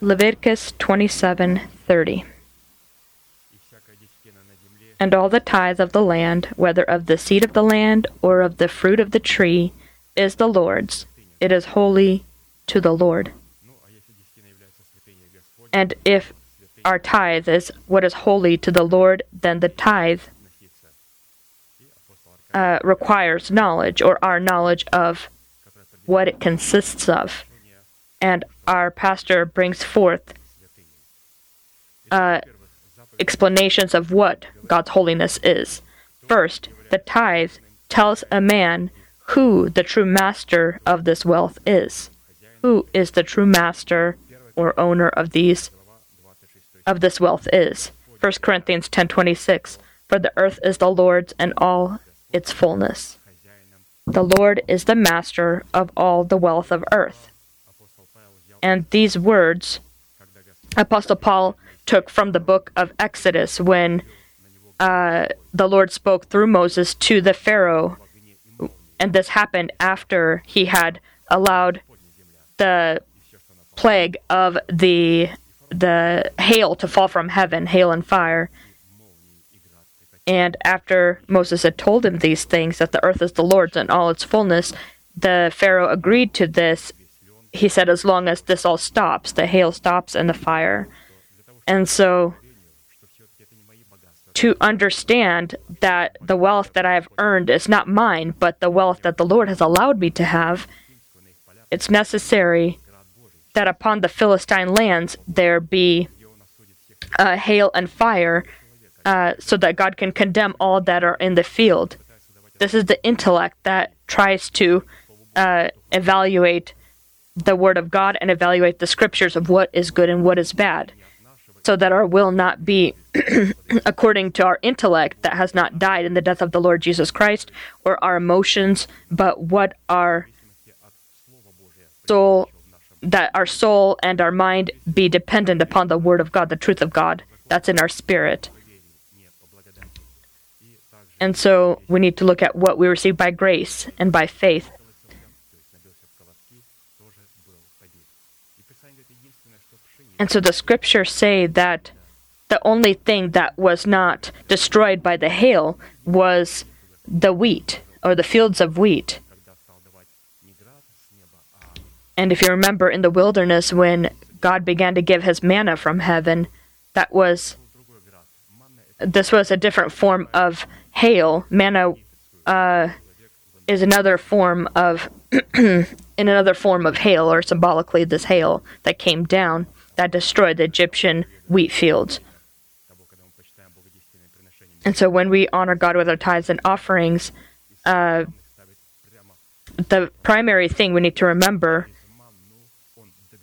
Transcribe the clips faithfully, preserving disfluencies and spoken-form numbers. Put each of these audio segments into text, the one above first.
Leviticus twenty-seven thirty. And all the tithe of the land, whether of the seed of the land or of the fruit of the tree, is the Lord's. It is holy to the Lord. And if our tithe is what is holy to the Lord, then the tithe uh, requires knowledge, or our knowledge of what it consists of. And our pastor brings forth uh, explanations of what God's holiness is. First, the tithe tells a man who the true master of this wealth is. Who is the true master or owner of these of this wealth is. First Corinthians ten twenty-six, for the earth is the Lord's and all its fullness. The Lord is the master of all the wealth of earth. And these words Apostle Paul took from the book of Exodus when uh, the Lord spoke through Moses to the Pharaoh. And this happened after he had allowed the plague of the the hail to fall from heaven, hail and fire. And after Moses had told him these things, that the earth is the Lord's and all its fullness, the Pharaoh agreed to this. He said, as long as this all stops, the hail stops and the fire. And so, to understand that the wealth that I have earned is not mine, but the wealth that the Lord has allowed me to have, it's necessary that upon the Philistine lands there be uh, hail and fire, uh, so that God can condemn all that are in the field. This is the intellect that tries to uh, evaluate the Word of God and evaluate the Scriptures of what is good and what is bad, so that our will not be according to our intellect that has not died in the death of the Lord Jesus Christ, or our emotions, but what our soul, that our soul and our mind be dependent upon the Word of God, the truth of God that's in our spirit. And so we need to look at what we receive by grace and by faith. And so the scriptures say that the only thing that was not destroyed by the hail was the wheat, or the fields of wheat. And if you remember in the wilderness when God began to give his manna from heaven, that was, this was a different form of hail. Manna uh, is another form of, in another form of hail, or symbolically this hail that came down, that destroyed the Egyptian wheat fields. And so when we honor God with our tithes and offerings, uh, the primary thing we need to remember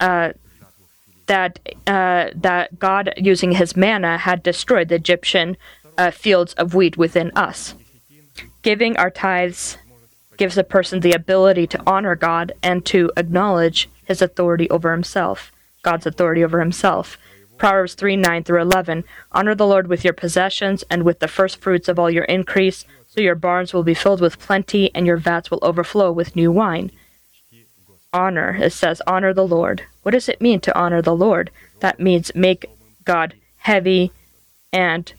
uh, that uh, that God, using his manna, had destroyed the Egyptian uh, fields of wheat within us. Giving our tithes gives a person the ability to honor God and to acknowledge his authority over himself. God's authority over himself. Proverbs three, nine through eleven. Honor the Lord with your possessions and with the first fruits of all your increase, so your barns will be filled with plenty and your vats will overflow with new wine. Honor, it says, honor the Lord. What does it mean to honor the Lord? That means make God heavy and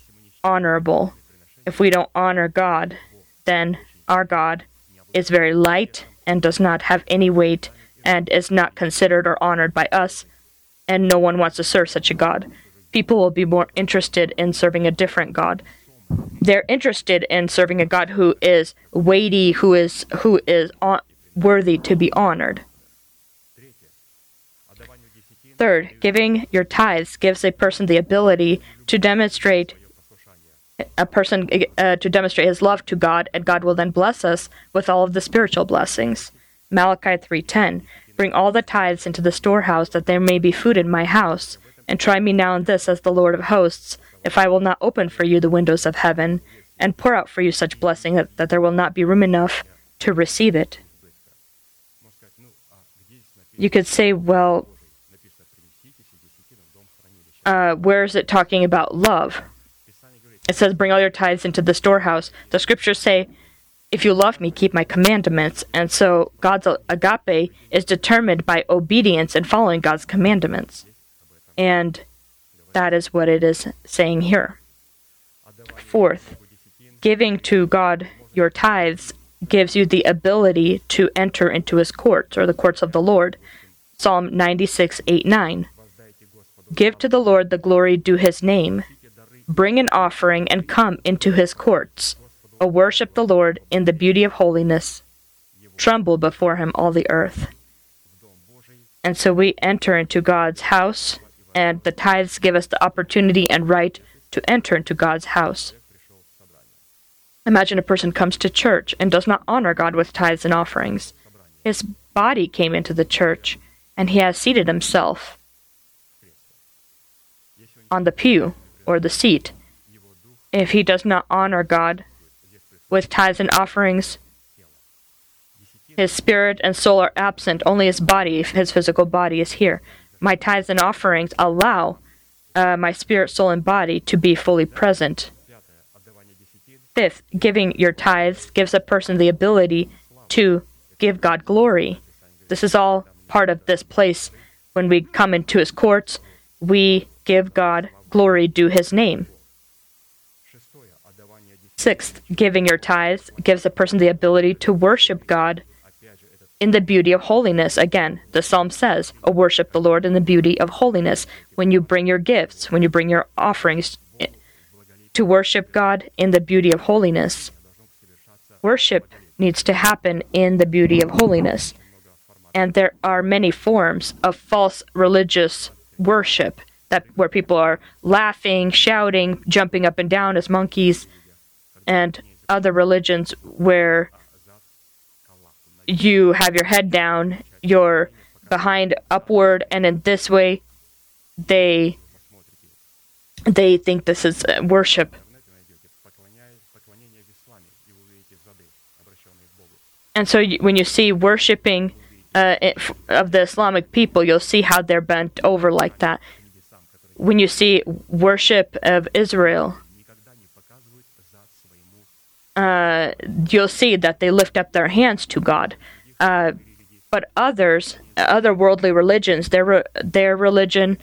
honorable. If we don't honor God, then our God is very light and does not have any weight and is not considered or honored by us. And no one wants to serve such a God. People will be more interested in serving a different God. They're interested in serving a God who is weighty, who is who is on, worthy to be honored. Third, giving your tithes gives a person the ability to demonstrate a person uh, to demonstrate his love to God, and God will then bless us with all of the spiritual blessings. Malachi three ten. Bring all the tithes into the storehouse, that there may be food in my house. And try me now in this, says the Lord of hosts, if I will not open for you the windows of heaven, and pour out for you such blessing that, that there will not be room enough to receive it. You could say, well, uh, where is it talking about love? It says, bring all your tithes into the storehouse. The scriptures say if you love me, keep my commandments. And so God's agape is determined by obedience and following God's commandments. And that is what it is saying here. Fourth, giving to God your tithes gives you the ability to enter into his courts, or the courts of the Lord. Psalm ninety-six, eight, nine. Give to the Lord the glory due his name. Bring an offering and come into his courts. O worship the Lord in the beauty of holiness. Tremble before him, all the earth. And so we enter into God's house, and the tithes give us the opportunity and right to enter into God's house. Imagine a person comes to church and does not honor God with tithes and offerings. His body came into the church, and he has seated himself on the pew or the seat. If he does not honor God with tithes and offerings, his spirit and soul are absent. Only his body, his physical body, is here. My tithes and offerings allow uh, my spirit, soul, and body to be fully present. Fifth, giving your tithes gives a person the ability to give God glory. This is all part of this place. When we come into his courts, we give God glory due his name. Sixth, giving your tithes gives a person the ability to worship God in the beauty of holiness. Again, the psalm says, "O worship the Lord in the beauty of holiness." When you bring your gifts, when you bring your offerings, to worship God in the beauty of holiness. Worship needs to happen in the beauty of holiness. And there are many forms of false religious worship that where people are laughing, shouting, jumping up and down as monkeys, and other religions where you have your head down, your behind upward, and in this way, they they think this is worship. And so you, when you see worshiping uh, of the Islamic people, you'll see how they're bent over like that. When you see worship of Israel, Uh, you'll see that they lift up their hands to God. Uh, but others, other worldly religions, their re- their religion,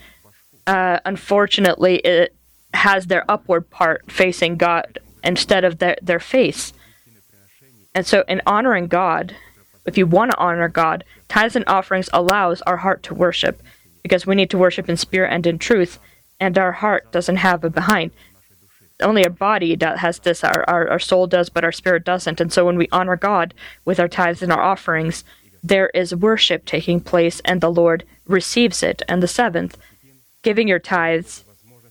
uh, unfortunately, it has their upward part facing God instead of their, their face. And so in honoring God, if you want to honor God, tithes and offerings allows our heart to worship, because we need to worship in spirit and in truth, and our heart doesn't have it behind. Only our body has this, our, our, our soul does, but our spirit doesn't. And so when we honor God with our tithes and our offerings, there is worship taking place, and the Lord receives it. And the seventh, giving your tithes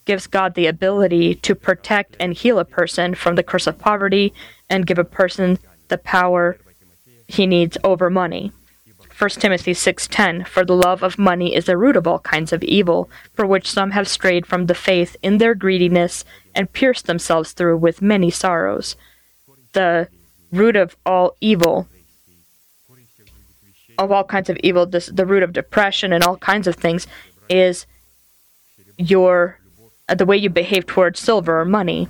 gives God the ability to protect and heal a person from the curse of poverty and give a person the power he needs over money. First Timothy six ten, for the love of money is the root of all kinds of evil, for which some have strayed from the faith in their greediness and pierced themselves through with many sorrows. The root of all evil, of all kinds of evil, this, the root of depression and all kinds of things is your uh, the way you behave towards silver or money,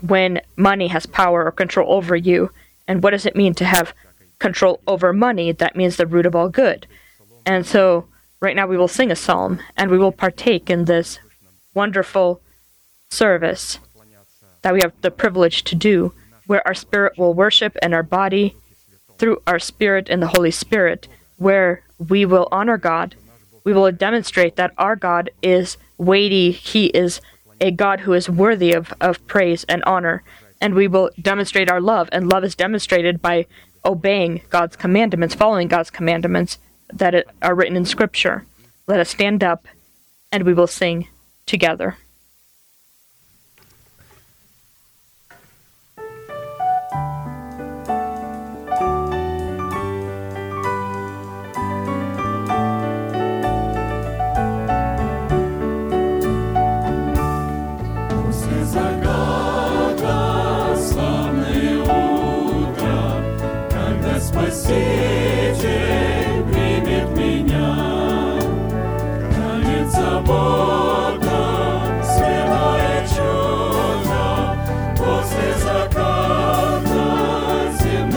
when money has power or control over you. And what does it mean to have control over money? That means the root of all good. And so right now we will sing a psalm, and we will partake in this wonderful service that we have the privilege to do, where our spirit will worship, and our body through our spirit and the Holy Spirit, where we will honor God. We will demonstrate that our God is weighty. He is a God who is worthy of, of praise and honor. And we will demonstrate our love, and love is demonstrated by obeying God's commandments, following God's commandments that are written in Scripture. Let us stand up, and we will sing together. Спаситель примет меня, конец забота, святое чудо, после заката земли.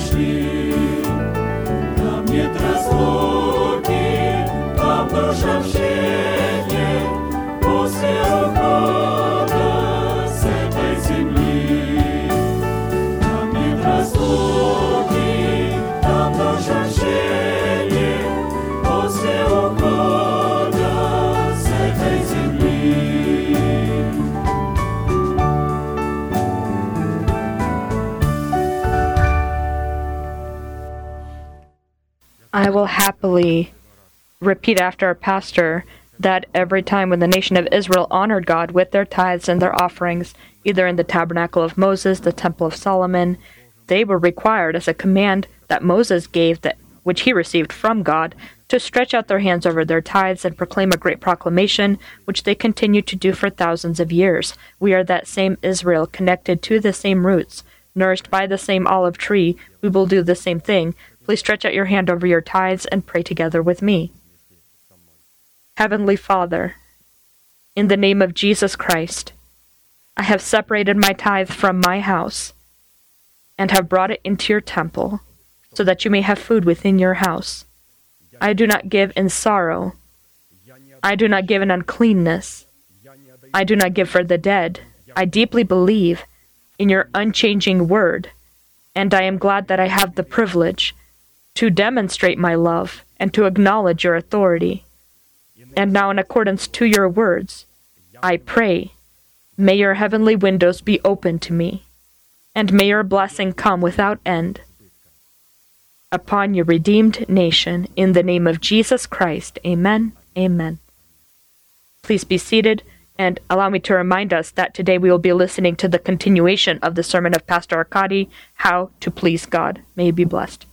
пришли, нам нет разлуки, нам душа общение после ухода с этой земли. Нам нет разлуки, нам душа общение после ухода с этой земли. I will happily repeat after our pastor that every time when the nation of Israel honored God with their tithes and their offerings, either in the tabernacle of Moses, the temple of Solomon, they were required as a command that Moses gave, that which he received from God, to stretch out their hands over their tithes and proclaim a great proclamation, which they continued to do for thousands of years. We are that same Israel, connected to the same roots, nourished by the same olive tree. We will do the same thing. Please stretch out your hand over your tithes and pray together with me. Heavenly Father, in the name of Jesus Christ, I have separated my tithe from my house and have brought it into your temple so that you may have food within your house. I do not give in sorrow. I do not give in uncleanness. I do not give for the dead. I deeply believe in your unchanging word, and I am glad that I have the privilege to demonstrate my love and to acknowledge your authority. And now, in accordance to your words, I pray, may your heavenly windows be open to me, and may your blessing come without end upon your redeemed nation. In the name of Jesus Christ, amen, amen. Please be seated, and allow me to remind us that today we will be listening to the continuation of the sermon of Pastor Arkadi, How to Please God. May you be blessed.